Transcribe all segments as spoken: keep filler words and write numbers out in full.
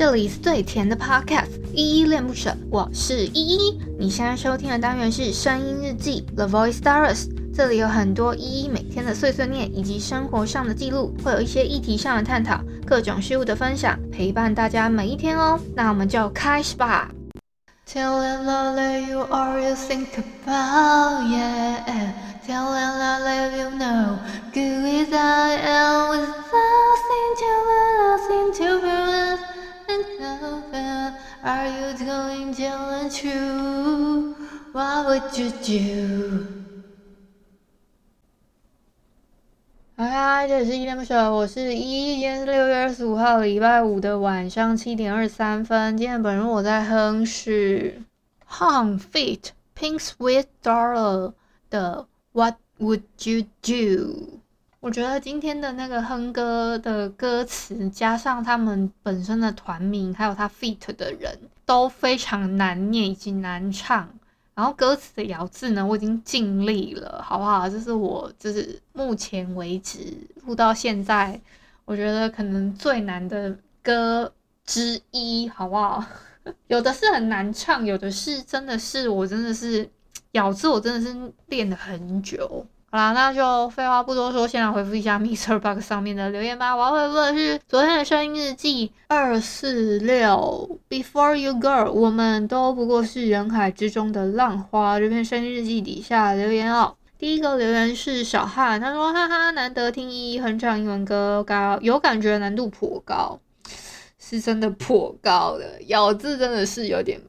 这里是最甜的 podcast， 依依恋不舍，我是依依。你现在收听的单元是声音日记 The Voice Diaries， 这里有很多依依每天的碎碎念以及生活上的记录，会有一些议题上的探讨，各种事物的分享，陪伴大家每一天哦。那我们就开始吧。 Tell it lovely you are you think about yeah Tell it lovely you know Good as I am with nothing to nothing to prove Are you going down true? What would you do? Hi， 这里是依依恋不舍，我是依依。今天是六月二十五号，礼拜五的晚上七点二十三分。今天本人我在哼是 HONNE feat Pink Sweat$的 What Would You Do？我觉得今天的那个哼歌的歌词加上他们本身的团名还有他 feat 的人都非常难念以及难唱，然后歌词的咬字呢我已经尽力了好不好，这是我就是目前为止录到现在我觉得可能最难的歌之一好不好有的是很难唱，有的是真的是我真的是咬字我真的是练了很久。好啦，那就废话不多说，先来回复一下 MixerBox 上面的留言吧。我要回复的是昨天的声音日记二四六 Before You Girl， 我们都不过是人海之中的浪花。这篇声音日记底下留言哦。第一个留言是小汉，他说哈哈，难得听依依哼唱英文歌，高有感觉，难度颇高，是真的颇高的，咬字真的是有点。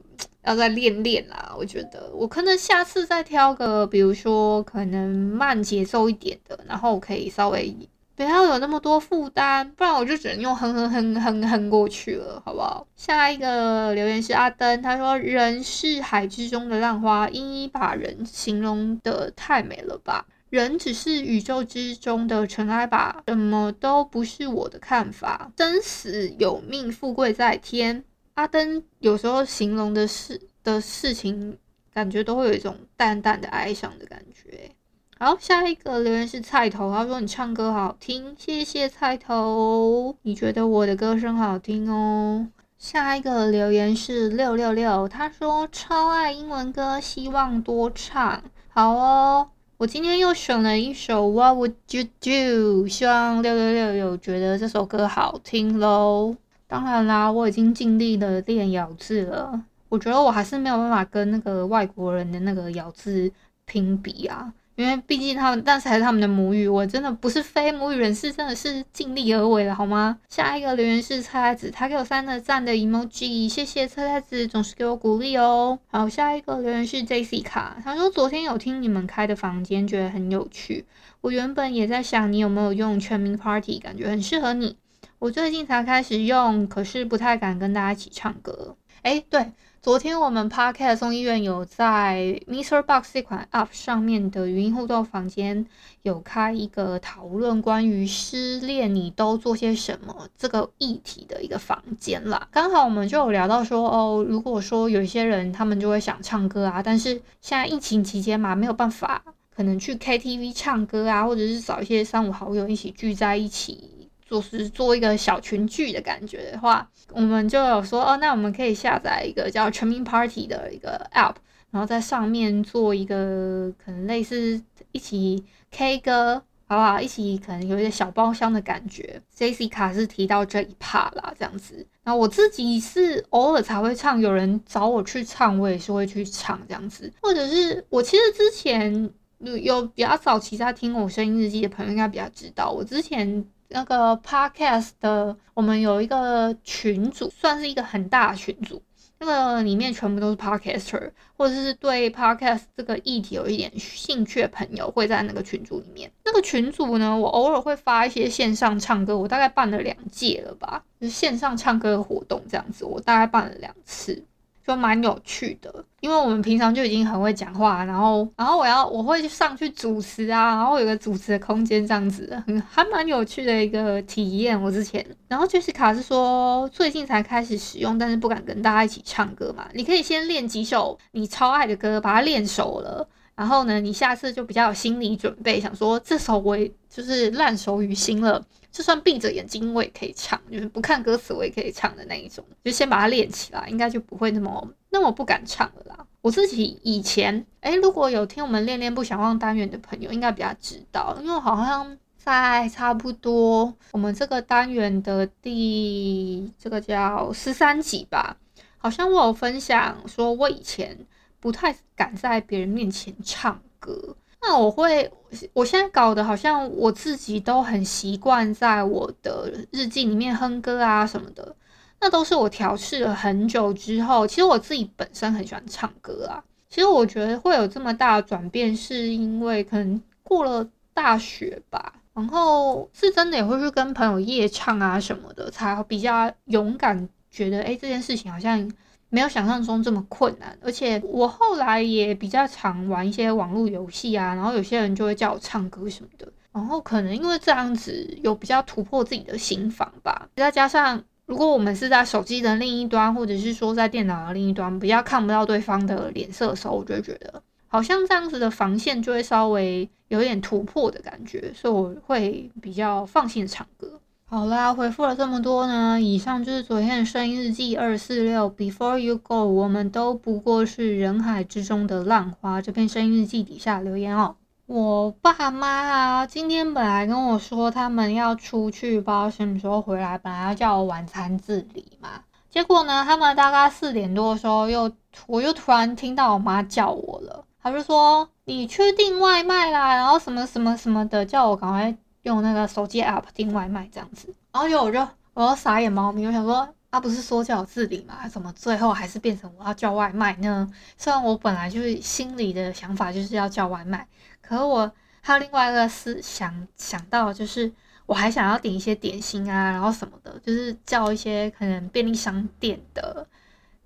要再练练啦，我觉得我可能下次再挑个比如说可能慢节奏一点的，然后可以稍微不要有那么多负担，不然我就只能用哼哼哼哼哼过去了好不好。下一个留言是阿登，他说人是海之中的浪花，依依把人形容得太美了吧，人只是宇宙之中的尘埃吧，什么都不是我的看法，生死有命，富贵在天。阿登有时候形容的事的事情感觉都会有一种淡淡的哀伤的感觉。好，下一个留言是菜头，他说你唱歌好听，谢谢菜头，你觉得我的歌声好听哦。下一个留言是六六六，他说超爱英文歌，希望多唱。好哦，我今天又选了一首 What Would You Do， 希望六六六有觉得这首歌好听咯。当然啦，我已经尽力的练咬字了，我觉得我还是没有办法跟那个外国人的那个咬字拼比啊，因为毕竟他们那才是他们的母语，我真的不是非母语人士，真的是尽力而为了好吗。下一个留言是菜菜子，他给我三个赞的 emoji， 谢谢菜菜子总是给我鼓励哦。好，下一个留言是 Jessica， 他说昨天有听你们开的房间，觉得很有趣，我原本也在想你有没有用全民 party， 感觉很适合你，我最近才开始用，可是不太敢跟大家一起唱歌。诶，对，昨天我们 Podcast 众议院有在 MixerBox 这款 App 上面的语音互动房间有开一个讨论关于失恋你都做些什么这个议题的一个房间啦。刚好我们就有聊到说哦，如果说有一些人他们就会想唱歌啊，但是现在疫情期间嘛，没有办法，可能去 K T V 唱歌啊，或者是找一些三五好友一起聚在一起。就是做一个小群聚的感觉的话，我们就有说哦，那我们可以下载一个叫全民 party 的一个 app， 然后在上面做一个可能类似一起 K 歌，好不好？一起可能有一些小包厢的感觉。Jessica 是提到这一 part 啦，这样子。那我自己是偶尔才会唱，有人找我去唱，我也是会去唱这样子。或者是我其实之前有比较早期在听我声音日记的朋友应该比较知道，我之前。那个 podcast 的我们有一个群组，算是一个很大的群组，那个里面全部都是 podcaster 或者是对 podcast 这个议题有一点兴趣的朋友会在那个群组里面。那个群组呢，我偶尔会发一些线上唱歌，我大概办了两届了吧，就是线上唱歌的活动这样子，我大概办了两次，就蛮有趣的。因为我们平常就已经很会讲话，然后然后我要我会上去主持啊，然后有个主持的空间这样子，很还蛮有趣的一个体验。我之前，然后 Jessica 是说最近才开始使用，但是不敢跟大家一起唱歌嘛，你可以先练几首你超爱的歌，把它练熟了，然后呢你下次就比较有心理准备，想说这首我也就是烂熟于心了，就算闭着眼睛我也可以唱，就是不看歌词我也可以唱的那一种，就先把它练起来，应该就不会那么那么不敢唱了啦。我自己以前诶如果有听我们恋恋不想忘单元的朋友应该比较知道，因为好像在差不多我们这个单元的第这个叫十三集吧，好像我有分享说我以前不太敢在别人面前唱歌，那我会我现在搞得好像我自己都很习惯在我的日记里面哼歌啊什么的，那都是我调试了很久之后。其实我自己本身很喜欢唱歌啊，其实我觉得会有这么大的转变是因为可能过了大学吧，然后是真的也会去跟朋友夜唱啊什么的，才比较勇敢觉得诶这件事情好像没有想象中这么困难。而且我后来也比较常玩一些网络游戏啊，然后有些人就会叫我唱歌什么的，然后可能因为这样子有比较突破自己的心防吧。再加上如果我们是在手机的另一端或者是说在电脑的另一端比较看不到对方的脸色的时候，我就觉得好像这样子的防线就会稍微有点突破的感觉，所以我会比较放心唱歌。好啦，回复了这么多呢，以上就是昨天的声音日记二四六 Before You Go， 我们都不过是人海之中的浪花。这篇声音日记底下留言哦。我爸妈啊今天本来跟我说他们要出去，不知道什么时候回来，本来要叫我晚餐自理嘛，结果呢他们大概四点多的时候又我又突然听到我妈叫我了，他就说你去订外卖啦，然后什么什么什么的，叫我赶快用那个手机 app 订外卖这样子。然后就我就我就傻眼猫咪，我想说啊不是说叫我自理嘛，怎么最后还是变成我要叫外卖呢？虽然我本来就是心里的想法就是要叫外卖，可是我还有另外一个思想想到，就是我还想要点一些点心啊，然后什么的，就是叫一些可能便利商店的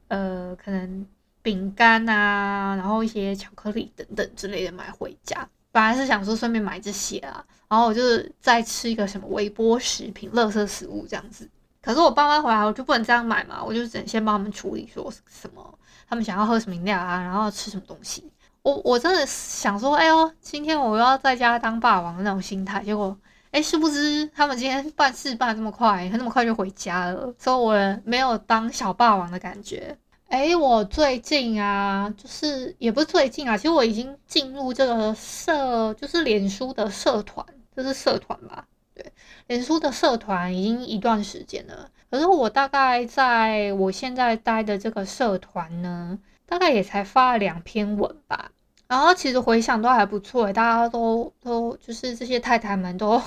呃可能饼干啊，然后一些巧克力等等之类的买回家，本来是想说顺便买这些啊，然后我就再吃一个什么微波食品垃圾食物这样子。可是我爸妈回来我就不能这样买嘛，我就只能先帮他们处理说什么他们想要喝什么饮料啊，然后吃什么东西。我我真的想说哎呦今天我又要在家当霸王的那种心态，结果哎殊不知他们今天办事办这么快，那么快就回家了，所以我没有当小霸王的感觉。诶我最近啊就是也不是最近啊，其实我已经进入这个社就是脸书的社团，就是社团吧，对，脸书的社团已经一段时间了。可是我大概在我现在待的这个社团呢大概也才发了两篇文吧，然后其实回想都还不错，大家都都就是这些太太们都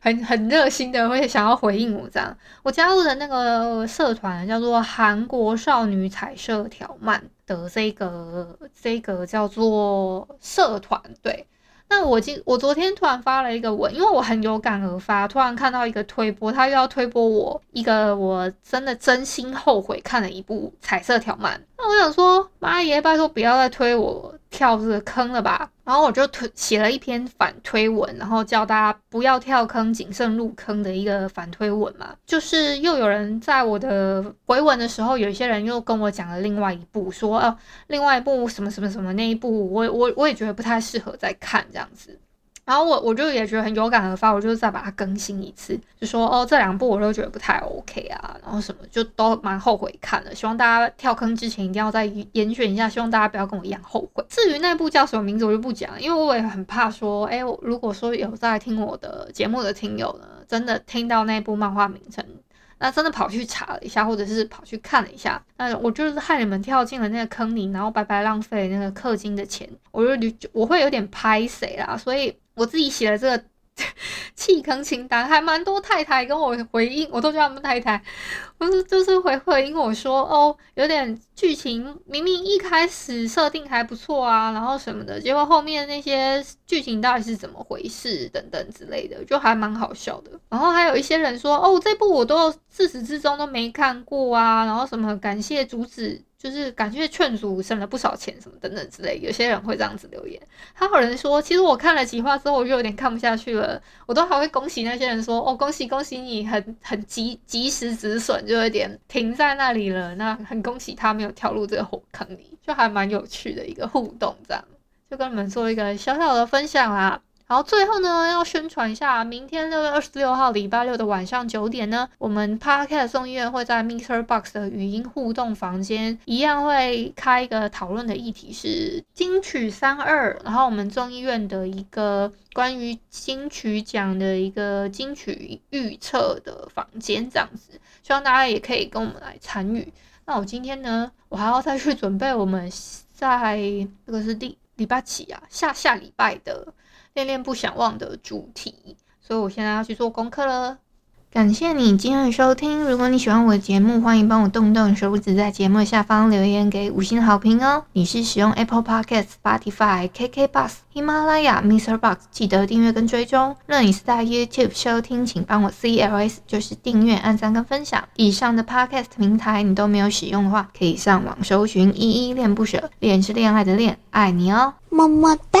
很很热心的会想要回应我这样。我加入的那个社团叫做韩国少女彩社条漫的这个这个叫做社团，对。那我今我昨天突然发了一个文，因为我很有感而发，突然看到一个推播，他又要推播我一个我真的真心后悔看了一部彩色条漫，那我想说妈耶拜托不要再推我跳这个坑了吧，然后我就写了一篇反推文，然后叫大家不要跳坑谨慎入坑的一个反推文嘛。就是又有人在我的回文的时候，有一些人又跟我讲了另外一部说、呃、另外一部什么什么什么那一部我我我也觉得不太适合再看这样子，然后我我就也觉得很有感而发，我就再把它更新一次，就说哦这两部我都觉得不太 OK 啊，然后什么就都蛮后悔看了，希望大家跳坑之前一定要再严选一下，希望大家不要跟我一样后悔。至于那部叫什么名字我就不讲，因为我也很怕说诶如果说有在听我的节目的听友呢真的听到那部漫画名称，那真的跑去查了一下或者是跑去看了一下，那我就是害你们跳进了那个坑里，然后白白浪费那个氪金的钱，我就我会有点拍谁啦。所以我自己写了这个弃坑清单，还蛮多太太跟我回应，我都叫他们太太，我就是回回应我说哦有点剧情明明一开始设定还不错啊然后什么的，结果后面那些剧情到底是怎么回事等等之类的，就还蛮好笑的。然后还有一些人说哦这部我都自始至终都没看过啊，然后什么感谢主旨就是感谢劝阻省了不少钱什么等等之类，有些人会这样子留言。还有人说其实我看了几话之后我就有点看不下去了，我都还会恭喜那些人说哦恭喜恭喜你很很及及时止损，就有点停在那里了，那很恭喜他没有跳入这个火坑里，就还蛮有趣的一个互动这样。就跟你们做一个小小的分享啦。然后最后呢，要宣传一下，明天六月二十六号礼拜六的晚上九点呢，我们 Podcast 送音乐会在 MixerBox 的语音互动房间一样会开一个讨论的议题是金曲三二，然后我们众议院的一个关于金曲奖的一个金曲预测的房间这样子，希望大家也可以跟我们来参与。那我今天呢，我还要再去准备我们在这个是第礼拜几啊，下下礼拜的恋恋不想忘的主题，所以我现在要去做功课了。感谢你今天的收听，如果你喜欢我的节目，欢迎帮我动动手指，在节目下方留言给五星好评哦。你是使用 Apple Podcast、Spotify、KKBox、喜马拉雅、MixerBox， 记得订阅跟追踪。若你是在 YouTube 收听，请帮我 C L S， 就是订阅、按赞跟分享。以上的 Podcast 平台你都没有使用的话，可以上网搜寻“依依恋不舍”，恋是恋爱的恋，爱你哦，么么哒。